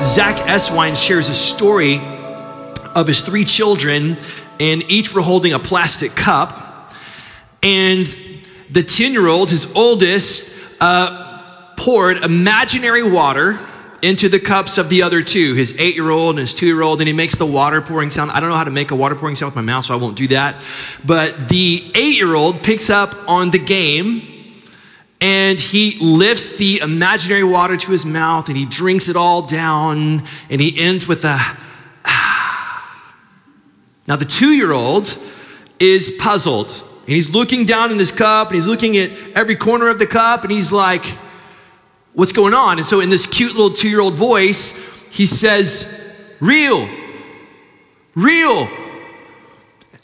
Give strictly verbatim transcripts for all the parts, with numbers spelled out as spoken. Zach Eswine shares a story of his three children, and each were holding a plastic cup. And the ten-year-old, his oldest, uh, poured imaginary water into the cups of the other two, his eight-year-old and his two-year-old, and he makes the water pouring sound. I don't know how to make a water pouring sound with my mouth, so I won't do that. But the eight-year-old picks up on the game, and he lifts the imaginary water to his mouth and he drinks it all down, and he ends with a, ah. Now the two-year-old is puzzled, and he's looking down in his cup and he's looking at every corner of the cup, and he's like, what's going on? And so in this cute little two-year-old voice, he says, real, real.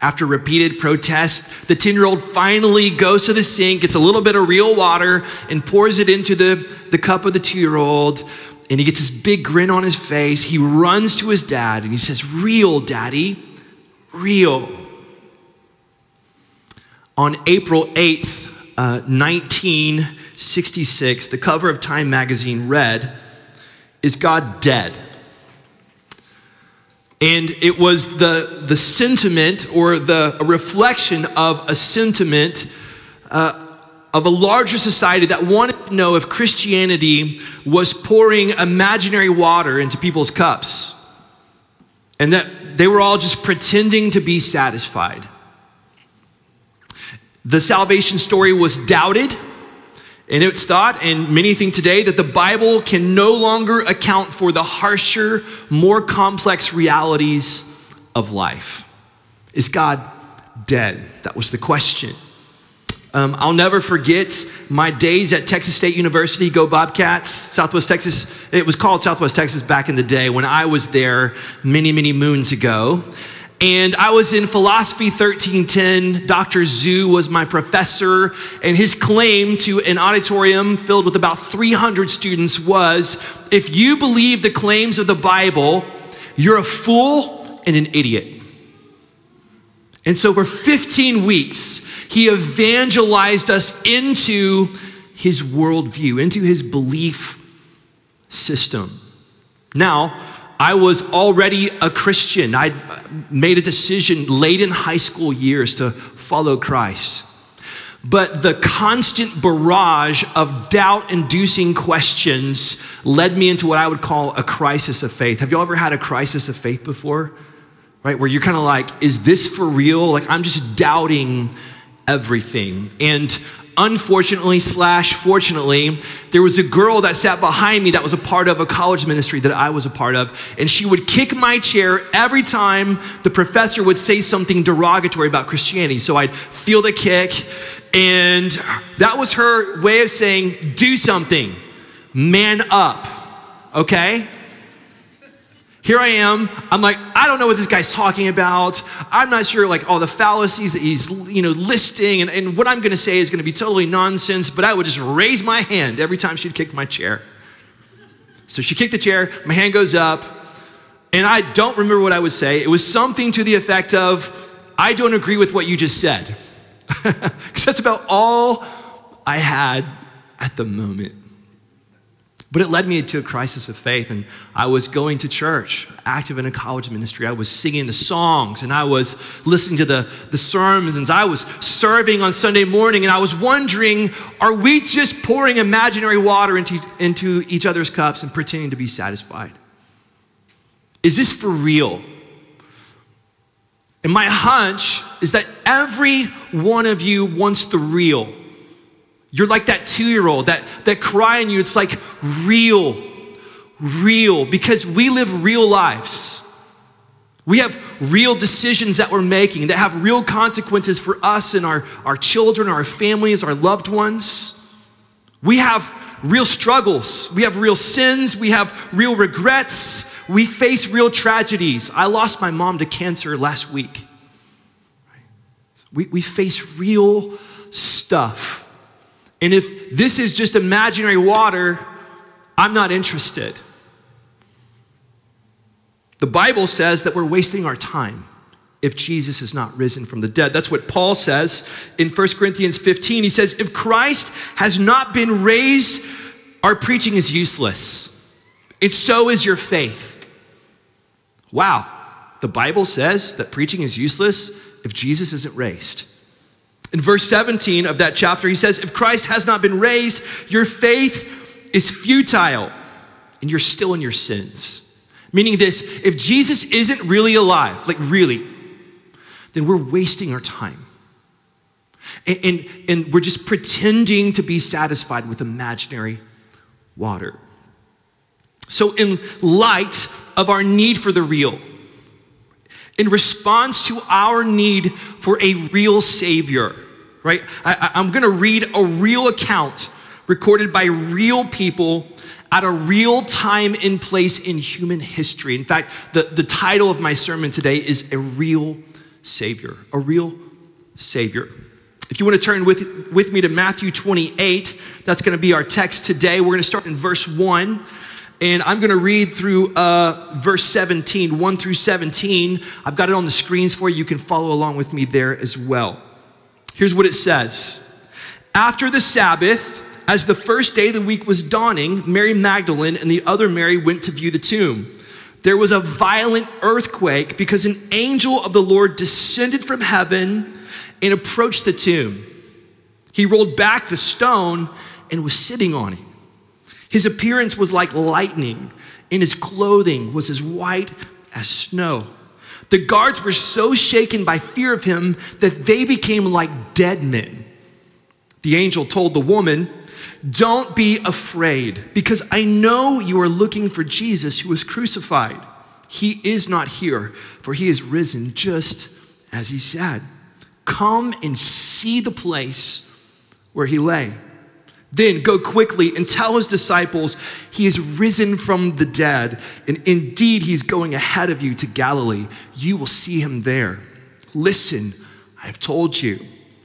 After repeated protests, the ten-year-old finally goes to the sink, gets a little bit of real water, and pours it into the, the cup of the two-year-old, and he gets this big grin on his face. He runs to his dad, and he says, real, Daddy, real. On April eighth, uh, nineteen sixty-six, the cover of Time magazine read, "Is God dead?" And it was the, the sentiment or the a reflection of a sentiment uh, of a larger society that wanted to know if Christianity was pouring imaginary water into people's cups, and that they were all just pretending to be satisfied. The salvation story was doubted, and it's thought, and many think today, that the Bible can no longer account for the harsher, more complex realities of life. Is God dead? That was the question. Um, I'll never forget my days at Texas State University. Go Bobcats, Southwest Texas. It was called Southwest Texas back in the day when I was there many, many moons ago. And I was in philosophy thirteen ten. Doctor Zhu was my professor, and his claim to an auditorium filled with about three hundred students was, if you believe the claims of the Bible, you're a fool and an idiot. And so for fifteen weeks, he evangelized us into his worldview, into his belief system. Now, I was already a Christian. I made a decision late in high school years to follow Christ. But the constant barrage of doubt-inducing questions led me into what I would call a crisis of faith. Have you all ever had a crisis of faith before? Right, where you're kind of like, is this for real? Like, I'm just doubting everything. And unfortunately slash fortunately, there was a girl that sat behind me that was a part of a college ministry that I was a part of, and she would kick my chair every time the professor would say something derogatory about Christianity. So I'd feel the kick, and that was her way of saying, do something, man up, okay? Here I am, I'm like, I don't know what this guy's talking about. I'm not sure like all the fallacies that he's you know listing, and, and what I'm gonna say is gonna be totally nonsense, but I would just raise my hand every time she'd kick my chair. So she kicked the chair, my hand goes up, and I don't remember what I would say. It was something to the effect of, I don't agree with what you just said. Because that's about all I had at the moment. But it led me to a crisis of faith, and I was going to church, active in a college ministry. I was singing the songs, and I was listening to the, the sermons, and I was serving on Sunday morning, and I was wondering, are we just pouring imaginary water into, into each other's cups and pretending to be satisfied? Is this for real? And my hunch is that every one of you wants the real. You're like that two-year-old, that, that cry in you. It's like real, real, because we live real lives. We have real decisions that we're making that have real consequences for us and our, our children, our families, our loved ones. We have real struggles. We have real sins. We have real regrets. We face real tragedies. I lost my mom to cancer last week. We, we face real stuff. And if this is just imaginary water, I'm not interested. The Bible says that we're wasting our time if Jesus is not risen from the dead. That's what Paul says in First Corinthians fifteen. He says, if Christ has not been raised, our preaching is useless. And so is your faith. Wow. The Bible says that preaching is useless if Jesus isn't raised. In verse seventeen of that chapter, he says, if Christ has not been raised, your faith is futile and you're still in your sins. Meaning this, if Jesus isn't really alive, like really, then we're wasting our time. And, and, and we're just pretending to be satisfied with imaginary water. So in light of our need for the real, in response to our need for a real Savior, right? I, I'm gonna read a real account recorded by real people at a real time and place in human history. In fact, the, the title of my sermon today is A Real Savior, a real Savior. If you wanna turn with, with me to Matthew twenty-eight, that's gonna be our text today. We're gonna start in verse one. And I'm gonna read through uh, verse seventeen, one through seventeen. I've got it on the screens for you. You can follow along with me there as well. Here's what it says. After the Sabbath, as the first day of the week was dawning, Mary Magdalene and the other Mary went to view the tomb. There was a violent earthquake because an angel of the Lord descended from heaven and approached the tomb. He rolled back the stone and was sitting on it. His appearance was like lightning, and his clothing was as white as snow. The guards were so shaken by fear of him that they became like dead men. The angel told the woman, "Don't be afraid, because I know you are looking for Jesus who was crucified. He is not here, for he is risen just as he said. Come and see the place where he lay. Then go quickly and tell his disciples, he is risen from the dead. And indeed, he's going ahead of you to Galilee. You will see him there. Listen, I have told you."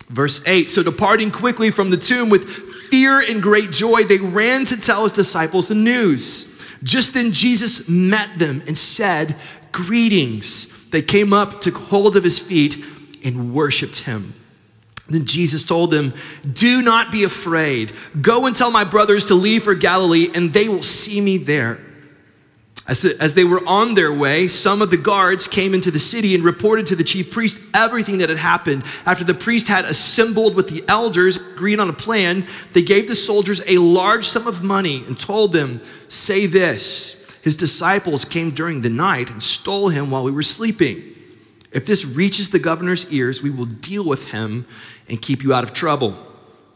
Verse eight, so departing quickly from the tomb with fear and great joy, they ran to tell his disciples the news. Just then Jesus met them and said, "Greetings." They came up, took hold of his feet, and worshiped him. Then Jesus told them, "Do not be afraid. Go and tell my brothers to leave for Galilee, and they will see me there." As, as they were on their way, some of the guards came into the city and reported to the chief priest everything that had happened. After the priest had assembled with the elders, agreed on a plan, they gave the soldiers a large sum of money and told them, "Say this, his disciples came during the night and stole him while we were sleeping. If this reaches the governor's ears, we will deal with him and keep you out of trouble."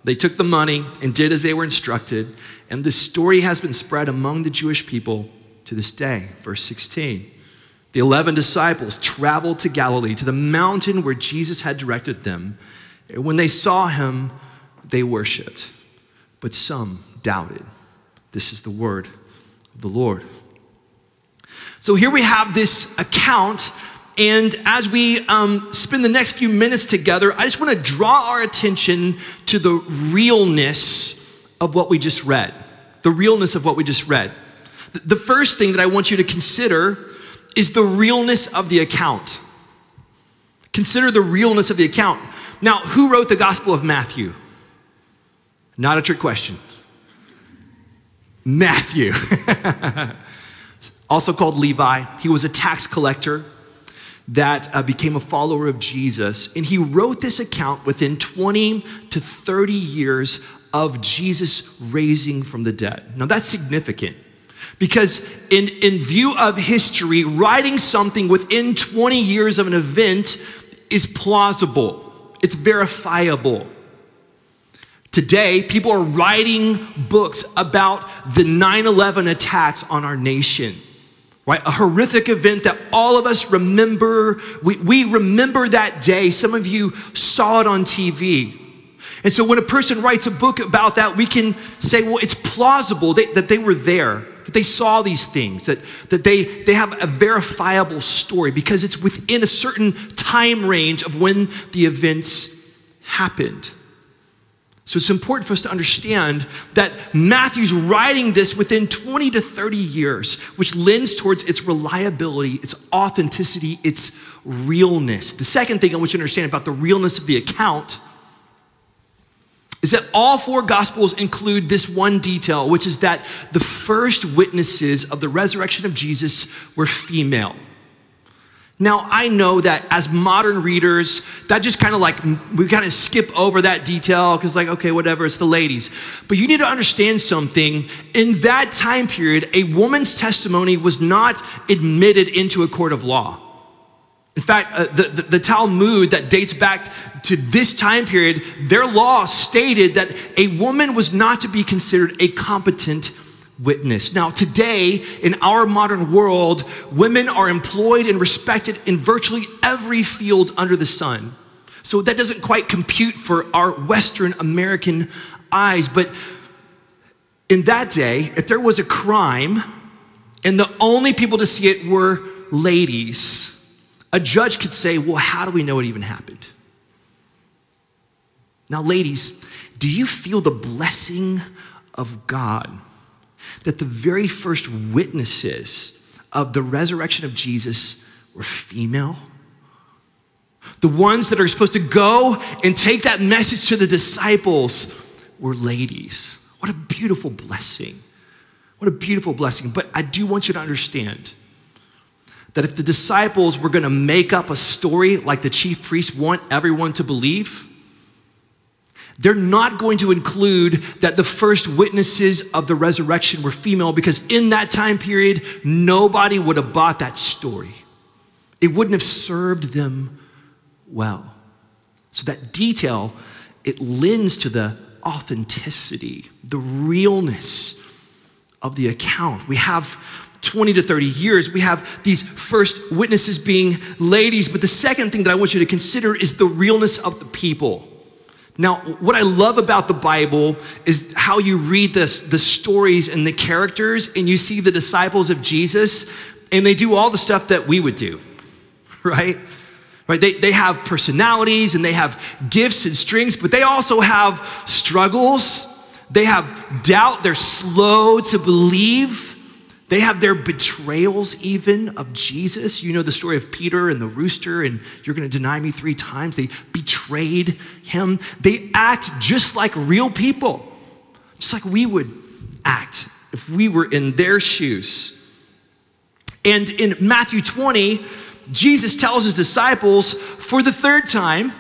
They took the money and did as they were instructed, and this story has been spread among the Jewish people to this day. Verse sixteen, the eleven disciples traveled to Galilee, to the mountain where Jesus had directed them. And when they saw him, they worshiped, but some doubted. This is the word of the Lord. So here we have this account. And as we um, spend the next few minutes together, I just want to draw our attention to the realness of what we just read. The realness of what we just read. The first thing that I want you to consider is the realness of the account. Consider the realness of the account. Now, who wrote the Gospel of Matthew? Not a trick question. Matthew. Also called Levi. He was a tax collector that uh, became a follower of Jesus. And he wrote this account within twenty to thirty years of Jesus raising from the dead. Now that's significant because in, in view of history, writing something within twenty years of an event is plausible. It's verifiable. Today, people are writing books about the nine eleven attacks on our nation. Right, a horrific event that all of us remember. We, we remember that day. Some of you saw it on T V. And so when a person writes a book about that, we can say, well, it's plausible that, that they were there, that they saw these things, that, that they, they have a verifiable story because it's within a certain time range of when the events happened. So it's important for us to understand that Matthew's writing this within twenty to thirty years, which lends towards its reliability, its authenticity, its realness. The second thing I want you to understand about the realness of the account is that all four gospels include this one detail, which is that the first witnesses of the resurrection of Jesus were female. Now, I know that as modern readers, that just kind of like, we kind of skip over that detail because like, okay, whatever, it's the ladies. But you need to understand something. In that time period, a woman's testimony was not admitted into a court of law. In fact, uh, the, the, the Talmud that dates back to this time period, their law stated that a woman was not to be considered a competent witness. Now, today, in our modern world, women are employed and respected in virtually every field under the sun. So that doesn't quite compute for our Western American eyes. But in that day, if there was a crime and the only people to see it were ladies, a judge could say, well, how do we know it even happened? Now, ladies, do you feel the blessing of God that the very first witnesses of the resurrection of Jesus were female? The ones that are supposed to go and take that message to the disciples were ladies. What a beautiful blessing. What a beautiful blessing. But I do want you to understand that if the disciples were going to make up a story like the chief priests want everyone to believe, they're not going to include that the first witnesses of the resurrection were female, because in that time period, nobody would have bought that story. It wouldn't have served them well. So that detail, it lends to the authenticity, the realness of the account. We have twenty to thirty years, we have these first witnesses being ladies. But the second thing that I want you to consider is the realness of the people. Now, what I love about the Bible is how you read this, the stories and the characters, and you see the disciples of Jesus, and they do all the stuff that we would do, right? Right? They, they have personalities, and they have gifts and strengths, but they also have struggles. They have doubt. They're slow to believe. They have their betrayals even of Jesus. You know the story of Peter and the rooster, and you're going to deny me three times. They betrayed him. They act just like real people, just like we would act if we were in their shoes. And in Matthew twenty, Jesus tells his disciples for the third time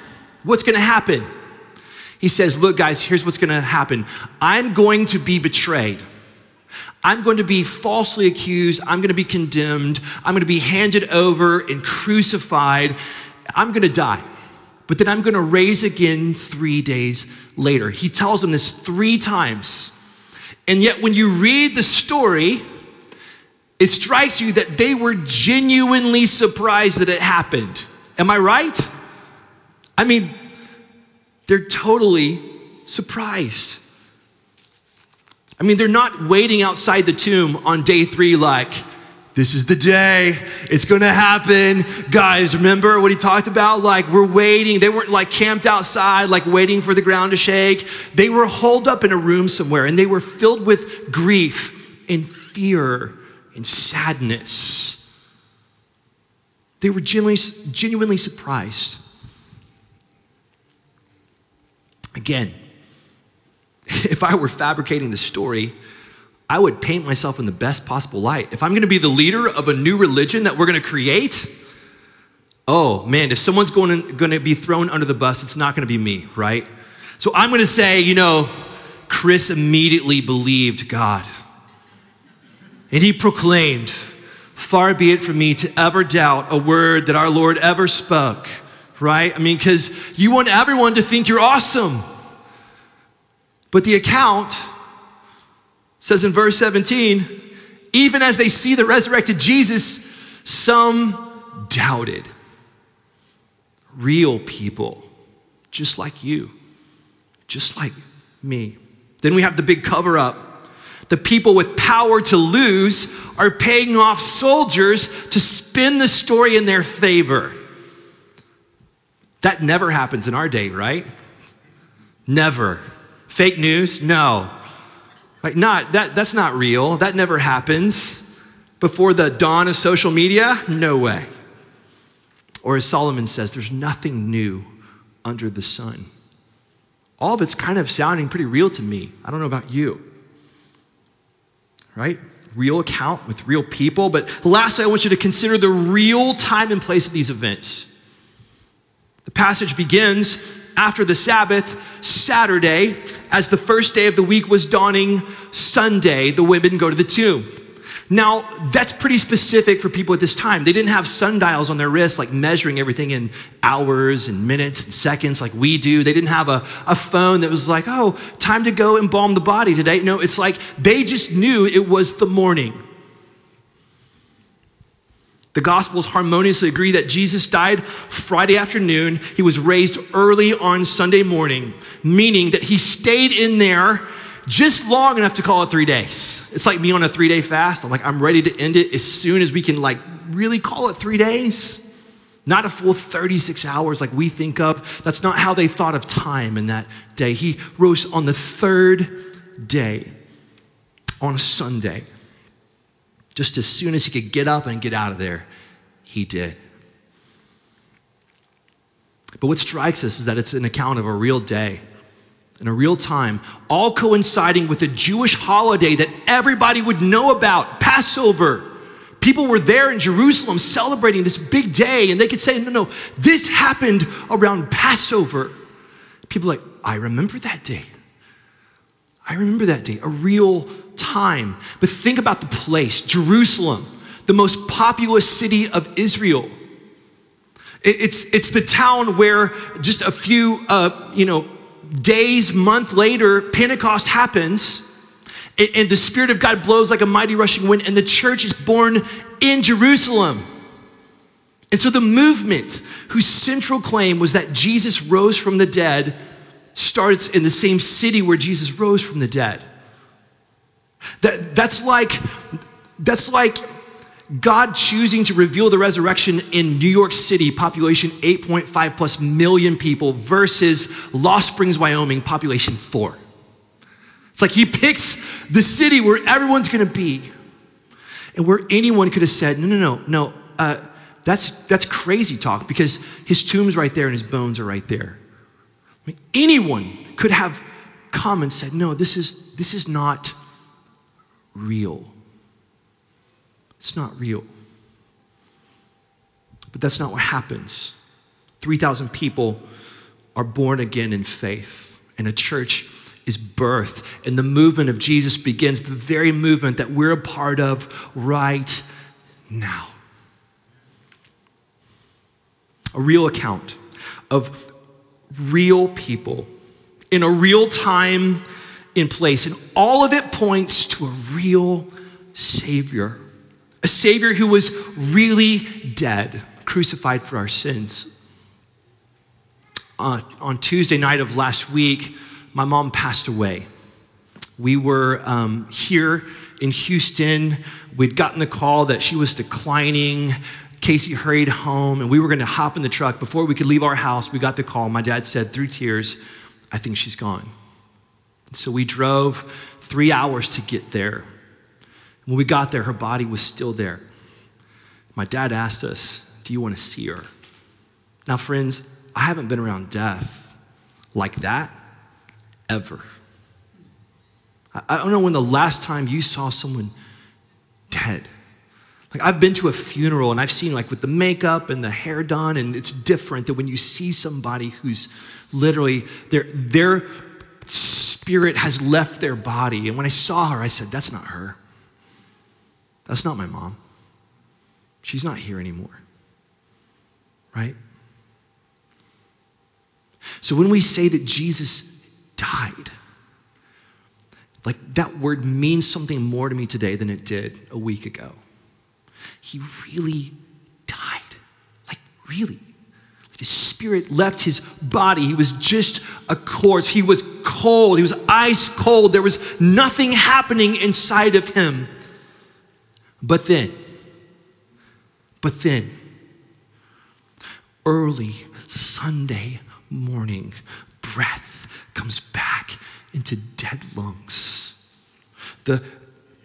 what's going to happen. He says, look, guys, here's what's going to happen. I'm going to be betrayed. I'm going to be falsely accused. I'm going to be condemned. I'm going to be handed over and crucified. I'm going to die. But then I'm going to rise again three days later. He tells them this three times. And yet when you read the story, it strikes you that they were genuinely surprised that it happened. Am I right? I mean, they're totally surprised. I mean, they're not waiting outside the tomb on day three like, this is the day, it's gonna happen. Guys, remember what he talked about? Like, we're waiting. They weren't like camped outside, like waiting for the ground to shake. They were holed up in a room somewhere, and they were filled with grief and fear and sadness. They were genuinely, genuinely surprised. Again, if I were fabricating the story, I would paint myself in the best possible light. If I'm going to be the leader of a new religion that we're going to create, oh man, if someone's going to, going to be thrown under the bus, it's not going to be me, right? So I'm going to say, you know, Chris immediately believed God. And he proclaimed, far be it from me to ever doubt a word that our Lord ever spoke, right? I mean, because you want everyone to think you're awesome. But the account says in verse seventeen, even as they see the resurrected Jesus, some doubted. Real people, just like you, just like me. Then we have the big cover-up. The people with power to lose are paying off soldiers to spin the story in their favor. That never happens in our day, right? Never. Fake news? No. Like not that that's not real. That never happens. Before the dawn of social media? No way. Or as Solomon says, there's nothing new under the sun. All of it's kind of sounding pretty real to me. I don't know about you. Right? Real account with real people. But lastly, I want you to consider the real time and place of these events. The passage begins after the Sabbath, Saturday, as the first day of the week was dawning. Sunday, the women go to the tomb. Now, that's pretty specific for people at this time. They didn't have sundials on their wrists, like measuring everything in hours and minutes and seconds like we do. They didn't have a, a phone that was like, oh, time to go embalm the body today. No, it's like they just knew it was the morning. The Gospels harmoniously agree that Jesus died Friday afternoon. He was raised early on Sunday morning, meaning that he stayed in there just long enough to call it three days. It's like me on a three-day fast. I'm like, I'm ready to end it as soon as we can like really call it three days. Not a full thirty-six hours like we think of. That's not how they thought of time in that day. He rose on the third day, on a Sunday. Just as soon as he could get up and get out of there, he did. But what strikes us is that it's an account of a real day and a real time, all coinciding with a Jewish holiday that everybody would know about, Passover. People were there in Jerusalem celebrating this big day, and they could say, no, no, this happened around Passover. People are like, I remember that day. I remember that day, a real time. But think about the place, Jerusalem, the most populous city of Israel. It's, it's the town where just a few, uh, you know, days, month later, Pentecost happens, and, and the Spirit of God blows like a mighty rushing wind, and the church is born in Jerusalem. And so the movement, whose central claim was that Jesus rose from the dead, starts in the same city where Jesus rose from the dead. That, that's like, that's like God choosing to reveal the resurrection in New York City, population eight point five plus million people, versus Lost Springs, Wyoming, population four. It's like he picks the city where everyone's gonna be and where anyone could have said, no, no, no, no, uh, that's, that's crazy talk, because his tomb's right there and his bones are right there. I mean, anyone could have come and said, no, this is this is not real. It's not real. But that's not what happens. three thousand people are born again in faith, and a church is birthed, and the movement of Jesus begins, the very movement that we're a part of right now. A real account of real people in a real time in place, and all of it points to a real Savior. A Savior who was really dead, crucified for our sins. Uh, on Tuesday night of last week, my mom passed away. We were um, here in Houston. We'd gotten the call that she was declining. Casey hurried home, and we were gonna hop in the truck. Before we could leave our house, we got the call. My dad said, through tears, I think she's gone. So we drove three hours to get there. When we got there, her body was still there. My dad asked us, do you want to see her? Now, friends, I haven't been around death like that ever. I don't know when the last time you saw someone dead. Like, I've been to a funeral, and I've seen, like, with the makeup and the hair done, and it's different than when you see somebody who's literally, they're, they're spirit has left their body. And when I saw her, I said, that's not her. That's not my mom. She's not here anymore, right? So when we say that Jesus died, like, that word means something more to me today than it did a week ago. He really died, like really. His spirit left his body. He was just a corpse. He was cold. He was ice cold. There was nothing happening inside of him. But then, but then, early Sunday morning, breath comes back into dead lungs. The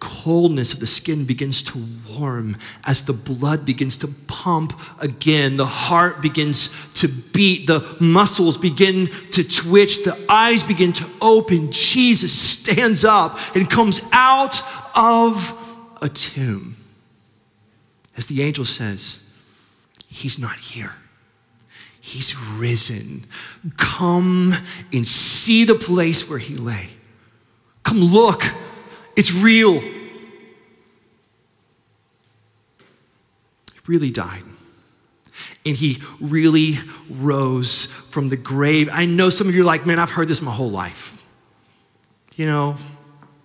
coldness of the skin begins to warm as the blood begins to pump again. The heart begins to beat. The muscles begin to twitch. The eyes begin to open. Jesus stands up and comes out of a tomb. As the angel says, he's not here. He's risen. Come and see the place where he lay. Come look. It's real. He really died. And he really rose from the grave. I know some of you are like, man, I've heard this my whole life. You know,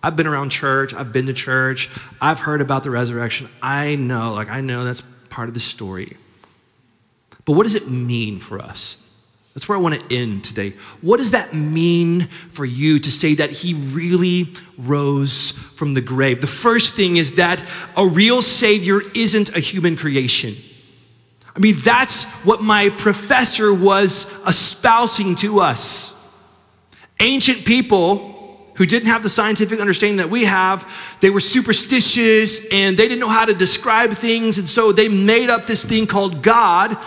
I've been around church. I've been to church. I've heard about the resurrection. I know, like I know that's part of the story. But what does it mean for us? That's where I want to end today. What does that mean for you to say that he really rose from the grave? The first thing is that a real Savior isn't a human creation. I mean, that's what my professor was espousing to us. Ancient people who didn't have the scientific understanding that we have, they were superstitious and they didn't know how to describe things, and so they made up this thing called God.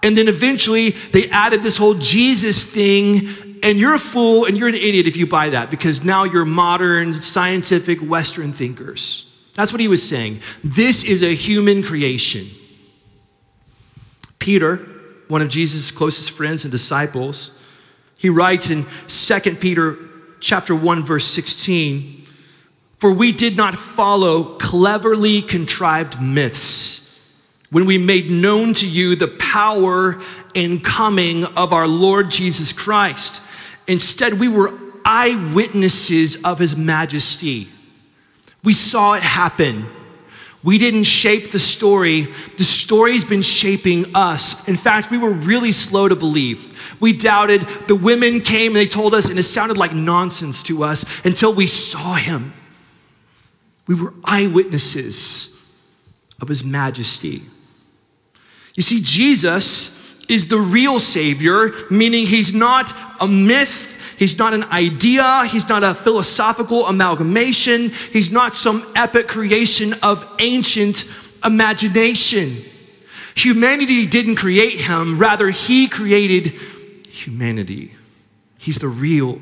And then eventually they added this whole Jesus thing, and you're a fool and you're an idiot if you buy that, because now you're modern, scientific, Western thinkers. That's what he was saying. This is a human creation. Peter, one of Jesus' closest friends and disciples, he writes in Second Peter chapter one, verse sixteen, for we did not follow cleverly contrived myths when we made known to you the power and coming of our Lord Jesus Christ. Instead, we were eyewitnesses of his majesty. We saw it happen. We didn't shape the story. The story's been shaping us. In fact, we were really slow to believe. We doubted. The women came and they told us, and it sounded like nonsense to us until we saw him. We were eyewitnesses of his majesty. You see, Jesus is the real Savior, meaning he's not a myth, he's not an idea, he's not a philosophical amalgamation, he's not some epic creation of ancient imagination. Humanity didn't create him, rather he created humanity. He's the real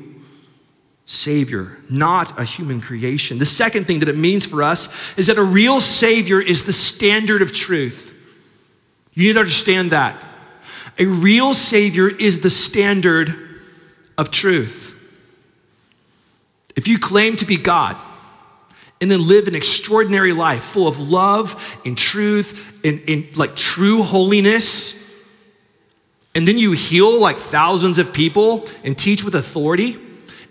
Savior, not a human creation. The second thing that it means for us is that a real Savior is the standard of truth. You need to understand that. A real Savior is the standard of truth. If you claim to be God and then live an extraordinary life full of love and truth and, and like true holiness, and then you heal like thousands of people and teach with authority,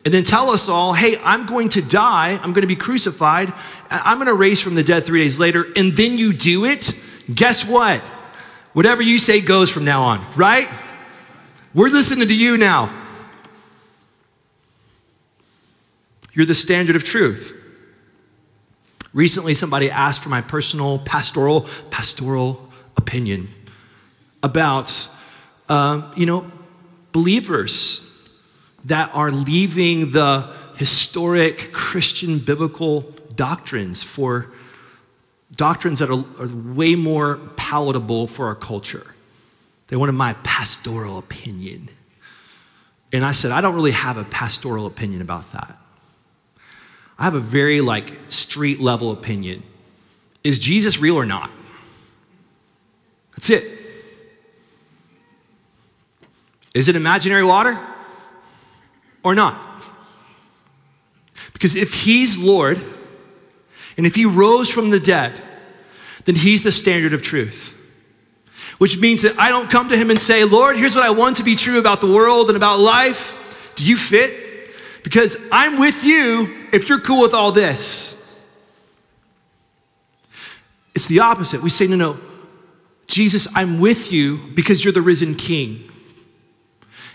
and then tell us all, hey, I'm going to die, I'm going to be crucified, I'm going to rise from the dead three days later, and then you do it, guess what? Whatever you say goes from now on, right? We're listening to you now. You're the standard of truth. Recently, somebody asked for my personal pastoral, pastoral opinion about, um, you know, believers that are leaving the historic Christian biblical doctrines for doctrines that are, are way more palatable for our culture. They wanted my pastoral opinion. And I said, I don't really have a pastoral opinion about that. I have a very like street level opinion. Is Jesus real or not? That's it. Is it imaginary water or not? Because if he's Lord, and if he rose from the dead, then he's the standard of truth. Which means that I don't come to him and say, Lord, here's what I want to be true about the world and about life. Do you fit? Because I'm with you if you're cool with all this. It's the opposite. We say, no, no, Jesus, I'm with you because you're the risen King.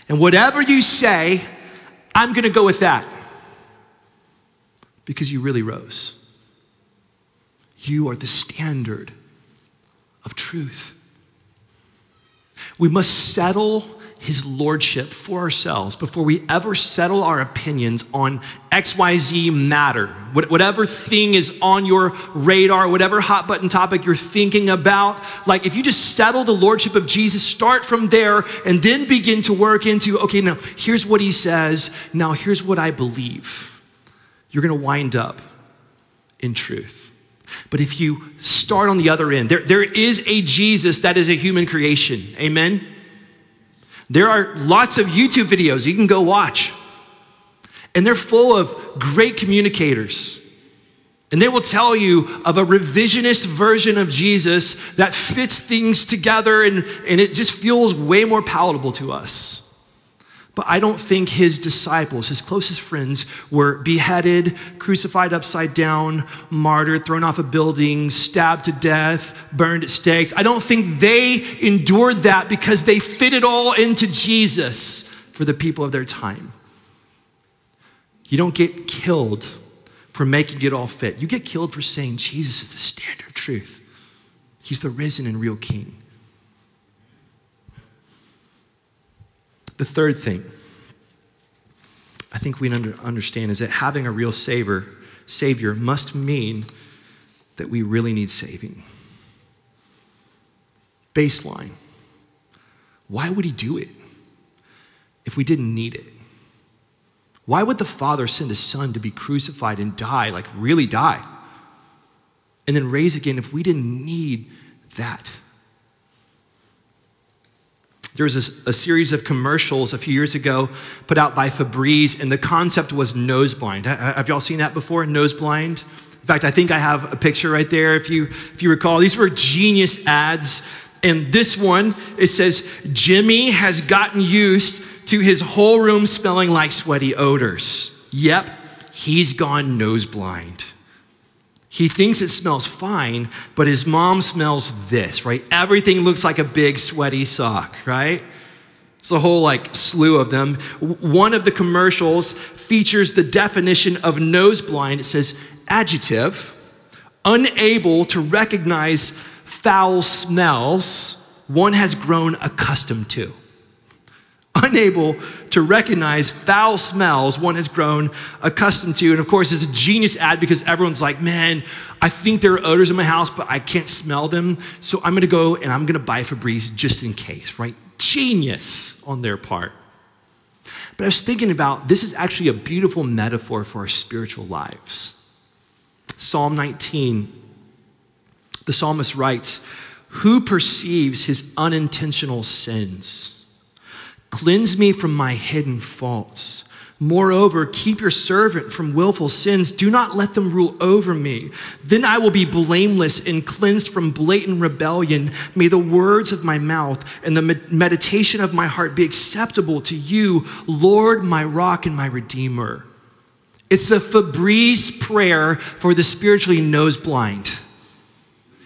And whatever you say, I'm going to go with that. Because you really rose. You are the standard of truth. We must settle his lordship for ourselves before we ever settle our opinions on X Y Z matter. Whatever thing is on your radar, whatever hot button topic you're thinking about, like if you just settle the lordship of Jesus, start from there and then begin to work into, okay, now here's what he says. Now here's what I believe. You're going to wind up in truth. But if you start on the other end, there, there is a Jesus that is a human creation. Amen? There are lots of YouTube videos you can go watch. And they're full of great communicators. And they will tell you of a revisionist version of Jesus that fits things together and, and it just feels way more palatable to us. But I don't think his disciples, his closest friends, were beheaded, crucified upside down, martyred, thrown off a building, stabbed to death, burned at stakes. I don't think they endured that because they fit it all into Jesus for the people of their time. You don't get killed for making it all fit. You get killed for saying Jesus is the standard truth. He's the risen and real King. The third thing I think we understand is that having a real savior, savior must mean that we really need saving. Baseline. Why would he do it if we didn't need it? Why would the Father send his Son to be crucified and die, like really die, and then raise again if we didn't need that? There was a, a series of commercials a few years ago put out by Febreze, and the concept was noseblind. Have y'all seen that before, noseblind? In fact, I think I have a picture right there, if you if you recall. These were genius ads, and this one, it says, Jimmy has gotten used to his whole room smelling like sweaty odors. Yep, he's gone noseblind. He thinks it smells fine, but his mom smells this, right? Everything looks like a big sweaty sock, right? It's a whole like slew of them. One of the commercials features the definition of noseblind. It says, adjective, unable to recognize foul smells one has grown accustomed to. Unable to recognize foul smells one has grown accustomed to. And of course, it's a genius ad because everyone's like, man, I think there are odors in my house, but I can't smell them. So I'm going to go and I'm going to buy Febreze just in case, right? Genius on their part. But I was thinking about, this is actually a beautiful metaphor for our spiritual lives. Psalm nineteen, the psalmist writes, who perceives his unintentional sins? Cleanse me from my hidden faults. Moreover, keep your servant from willful sins. Do not let them rule over me. Then I will be blameless and cleansed from blatant rebellion. May the words of my mouth and the meditation of my heart be acceptable to you, Lord, my rock and my redeemer. It's the Febreze prayer for the spiritually noseblind.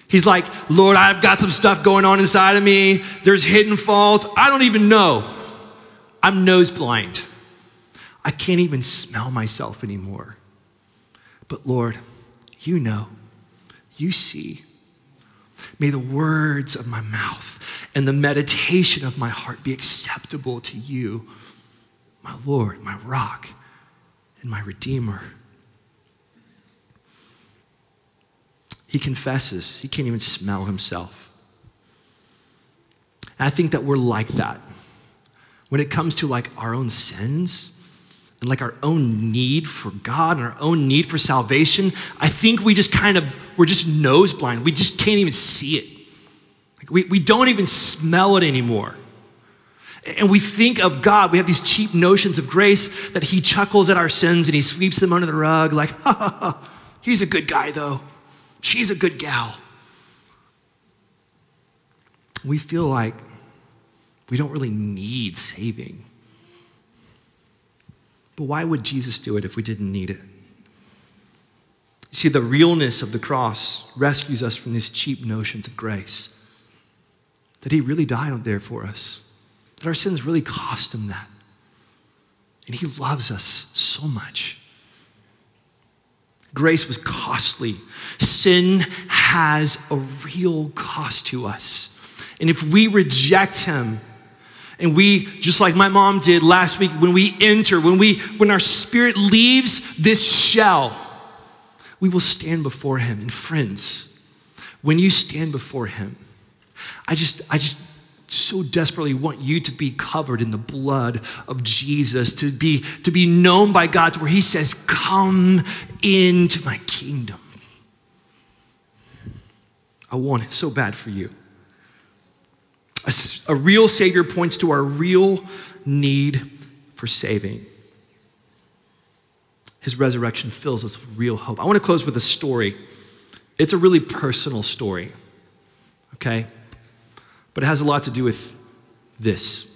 He's like, Lord, I've got some stuff going on inside of me. There's hidden faults. I don't even know. I'm nose blind. I can't even smell myself anymore. But Lord, you know, you see. May the words of my mouth and the meditation of my heart be acceptable to you, my Lord, my rock, and my redeemer. He confesses. He can't even smell himself. And I think that we're like that. When it comes to like our own sins and like our own need for God and our own need for salvation, I think we just kind of, we're just nose blind. We just can't even see it. Like we, we don't even smell it anymore. And we think of God, we have these cheap notions of grace that he chuckles at our sins and he sweeps them under the rug like, ha ha ha, he's a good guy though. She's a good gal. We feel like we don't really need saving. But why would Jesus do it if we didn't need it? You see, the realness of the cross rescues us from these cheap notions of grace. That he really died out there for us. That our sins really cost him that. And he loves us so much. Grace was costly. Sin has a real cost to us. And if we reject him, and we, just like my mom did last week, when we enter, when we, when our spirit leaves this shell, we will stand before him. And friends, when you stand before him, I just, I just so desperately want you to be covered in the blood of Jesus, to be, to be known by God, to where he says, come into my kingdom. I want it so bad for you. A, a real Savior points to our real need for saving. His resurrection fills us with real hope. I want to close with a story. It's a really personal story, okay? But it has a lot to do with this.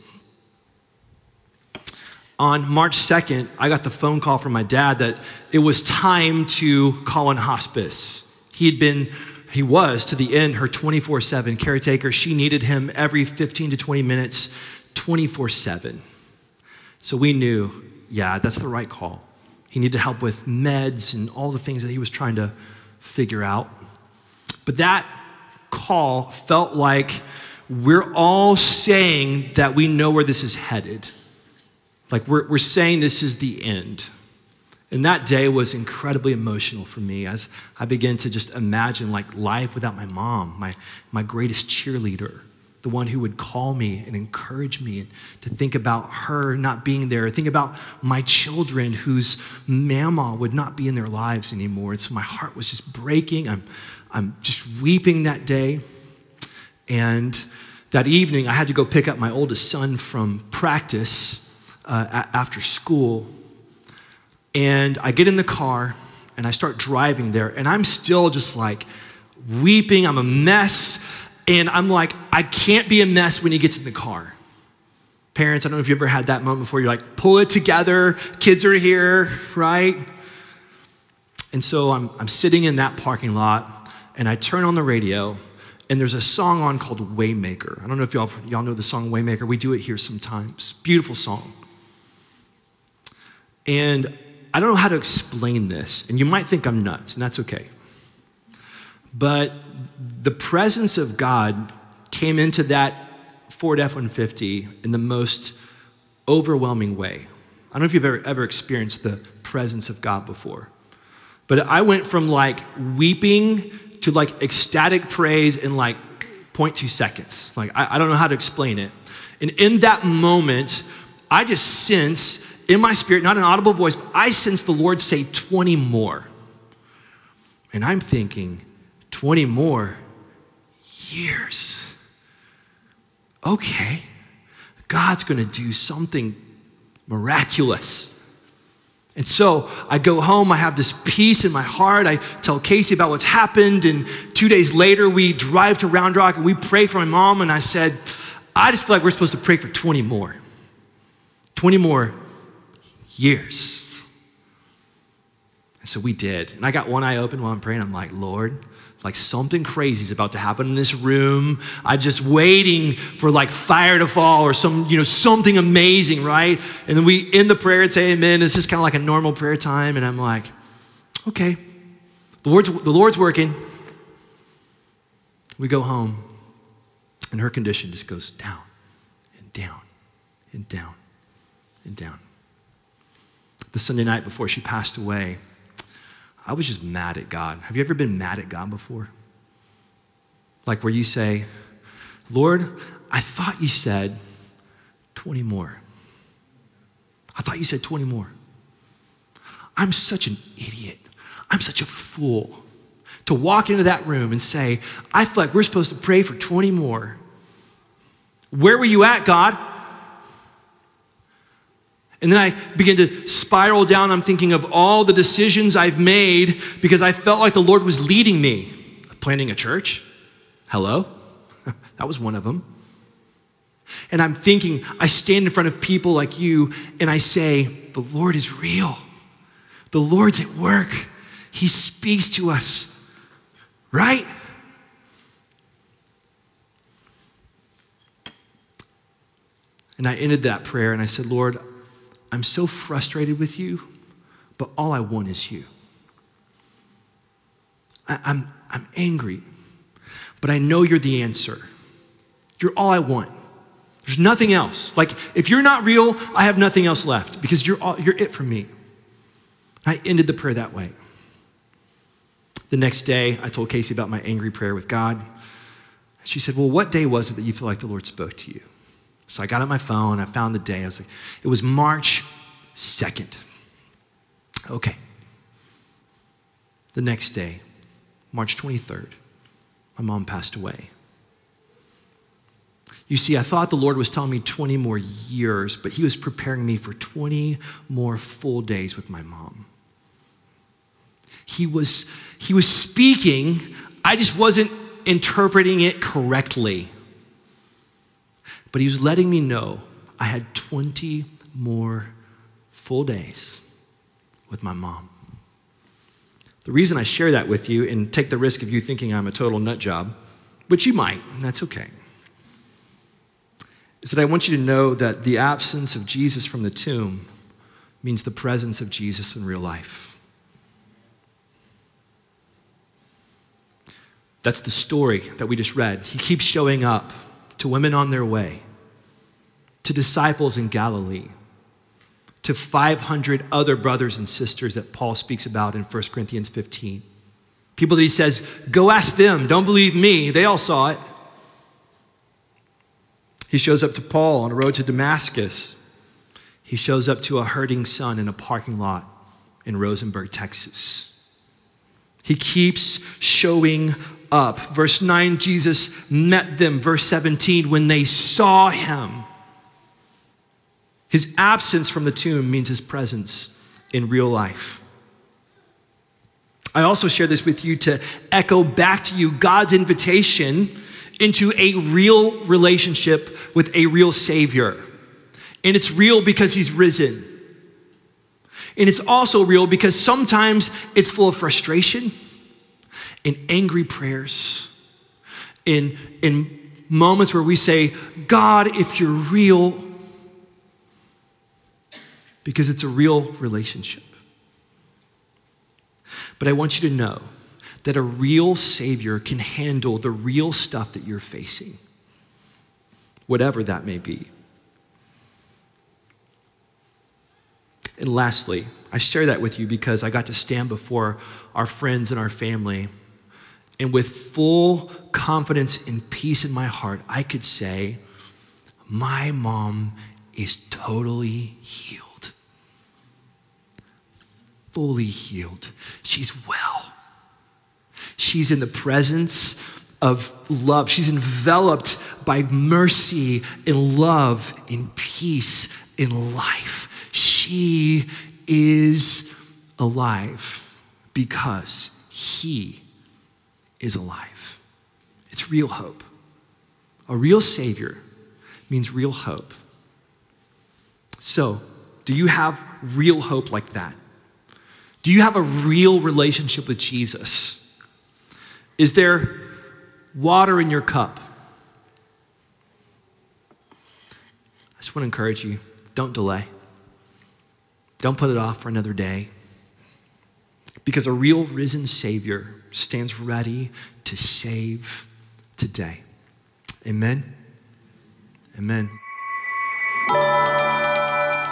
On March second, I got the phone call from my dad that it was time to call in hospice. He had been He was, to the end, her twenty-four seven caretaker. She needed him every fifteen to twenty minutes, twenty-four seven. So we knew, yeah, that's the right call. He needed help with meds and all the things that he was trying to figure out. But that call felt like we're all saying that we know where this is headed. Like we're, we're saying this is the end. And that day was incredibly emotional for me as I began to just imagine like life without my mom, my, my greatest cheerleader, the one who would call me and encourage me, and to think about her not being there, think about my children whose mama would not be in their lives anymore. And so my heart was just breaking. I'm, I'm just weeping that day. And that evening I had to go pick up my oldest son from practice uh, after school. And I get in the car and I start driving there, and I'm still just like weeping. I'm a mess. And I'm like, I can't be a mess when he gets in the car. Parents, I don't know if you ever had that moment before. You're like, pull it together. Kids are here, right? And so I'm, I'm sitting in that parking lot and I turn on the radio, and there's a song on called Waymaker. I don't know if y'all, y'all know the song Waymaker. We do it here sometimes. Beautiful song. And I don't know how to explain this, and you might think I'm nuts, and that's okay. But the presence of God came into that Ford F one fifty in the most overwhelming way. I don't know if you've ever, ever experienced the presence of God before, but I went from like weeping to like ecstatic praise in like zero point two seconds. Like, I, I don't know how to explain it. And in that moment, I just sense in my spirit, not an audible voice, but I sense the Lord say twenty more. And I'm thinking, twenty more years. Okay, God's gonna do something miraculous. And so I go home, I have this peace in my heart. I tell Casey about what's happened. And two days later, we drive to Round Rock and we pray for my mom. And I said, I just feel like we're supposed to pray for twenty more. twenty more years. And so we did. And I got one eye open while I'm praying. I'm like, Lord, like something crazy is about to happen in this room. I'm just waiting for like fire to fall or some, you know, something amazing, right? And then we end the prayer and say amen. It's just kind of like a normal prayer time. And I'm like, okay, the Lord's, the Lord's working. We go home and her condition just goes down and down and down and down. The Sunday night before she passed away, I was just mad at God. Have you ever been mad at God before? Like where you say, Lord, I thought you said twenty more. I thought you said twenty more. I'm such an idiot. I'm such a fool to walk into that room and say, I feel like we're supposed to pray for twenty more. Where were you at, God? And then I began to spiral down. I'm thinking of all the decisions I've made because I felt like the Lord was leading me. Planting a church? Hello? That was one of them. And I'm thinking, I stand in front of people like you and I say, the Lord is real. The Lord's at work. He speaks to us, right? And I ended that prayer and I said, Lord, I'm so frustrated with you, but all I want is you. I, I'm, I'm angry, but I know you're the answer. You're all I want. There's nothing else. Like, if you're not real, I have nothing else left because you're all, you're it for me. I ended the prayer that way. The next day, I told Casey about my angry prayer with God. She said, well, what day was it that you feel like the Lord spoke to you? So I got on my phone, I found the day. I was like, it was March second. Okay. The next day, March twenty-third, my mom passed away. You see, I thought the Lord was telling me twenty more years, but he was preparing me for twenty more full days with my mom. He was, he was speaking. I just wasn't interpreting it correctly. But he was letting me know I had twenty more full days with my mom. The reason I share that with you and take the risk of you thinking I'm a total nut job, which you might, and that's okay, is that I want you to know that the absence of Jesus from the tomb means the presence of Jesus in real life. That's the story that we just read. He keeps showing up to women on their way, to disciples in Galilee, to five hundred other brothers and sisters that Paul speaks about in First Corinthians fifteen. People that he says, go ask them, don't believe me, they all saw it. He shows up to Paul on a road to Damascus. He shows up to a hurting son in a parking lot in Rosenberg, Texas. He keeps showing up. Verse nine, Jesus met them. Verse seventeen, when they saw him. His absence from the tomb means his presence in real life. I also share this with you to echo back to you God's invitation into a real relationship with a real Savior. And it's real because he's risen. And it's also real because sometimes it's full of frustration and angry prayers and, and moments where we say, God, if you're real, because it's a real relationship. But I want you to know that a real Savior can handle the real stuff that you're facing, whatever that may be. And lastly, I share that with you because I got to stand before our friends and our family, and with full confidence and peace in my heart, I could say, my mom is totally healed, fully healed. She's well. She's in the presence of love. She's enveloped by mercy and love and peace and life. She is alive because he is alive. It's real hope. A real Savior means real hope. So, do you have real hope like that? Do you have a real relationship with Jesus? Is there water in your cup? I just want to encourage you, don't delay. Don't put it off for another day. Because a real risen Savior stands ready to save today. Amen? Amen.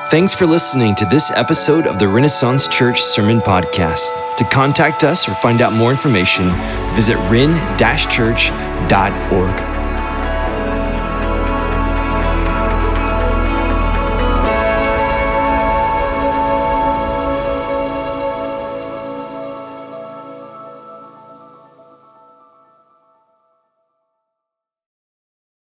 Thanks for listening to this episode of the Renaissance Church Sermon Podcast. To contact us or find out more information, visit ren dash church dot org.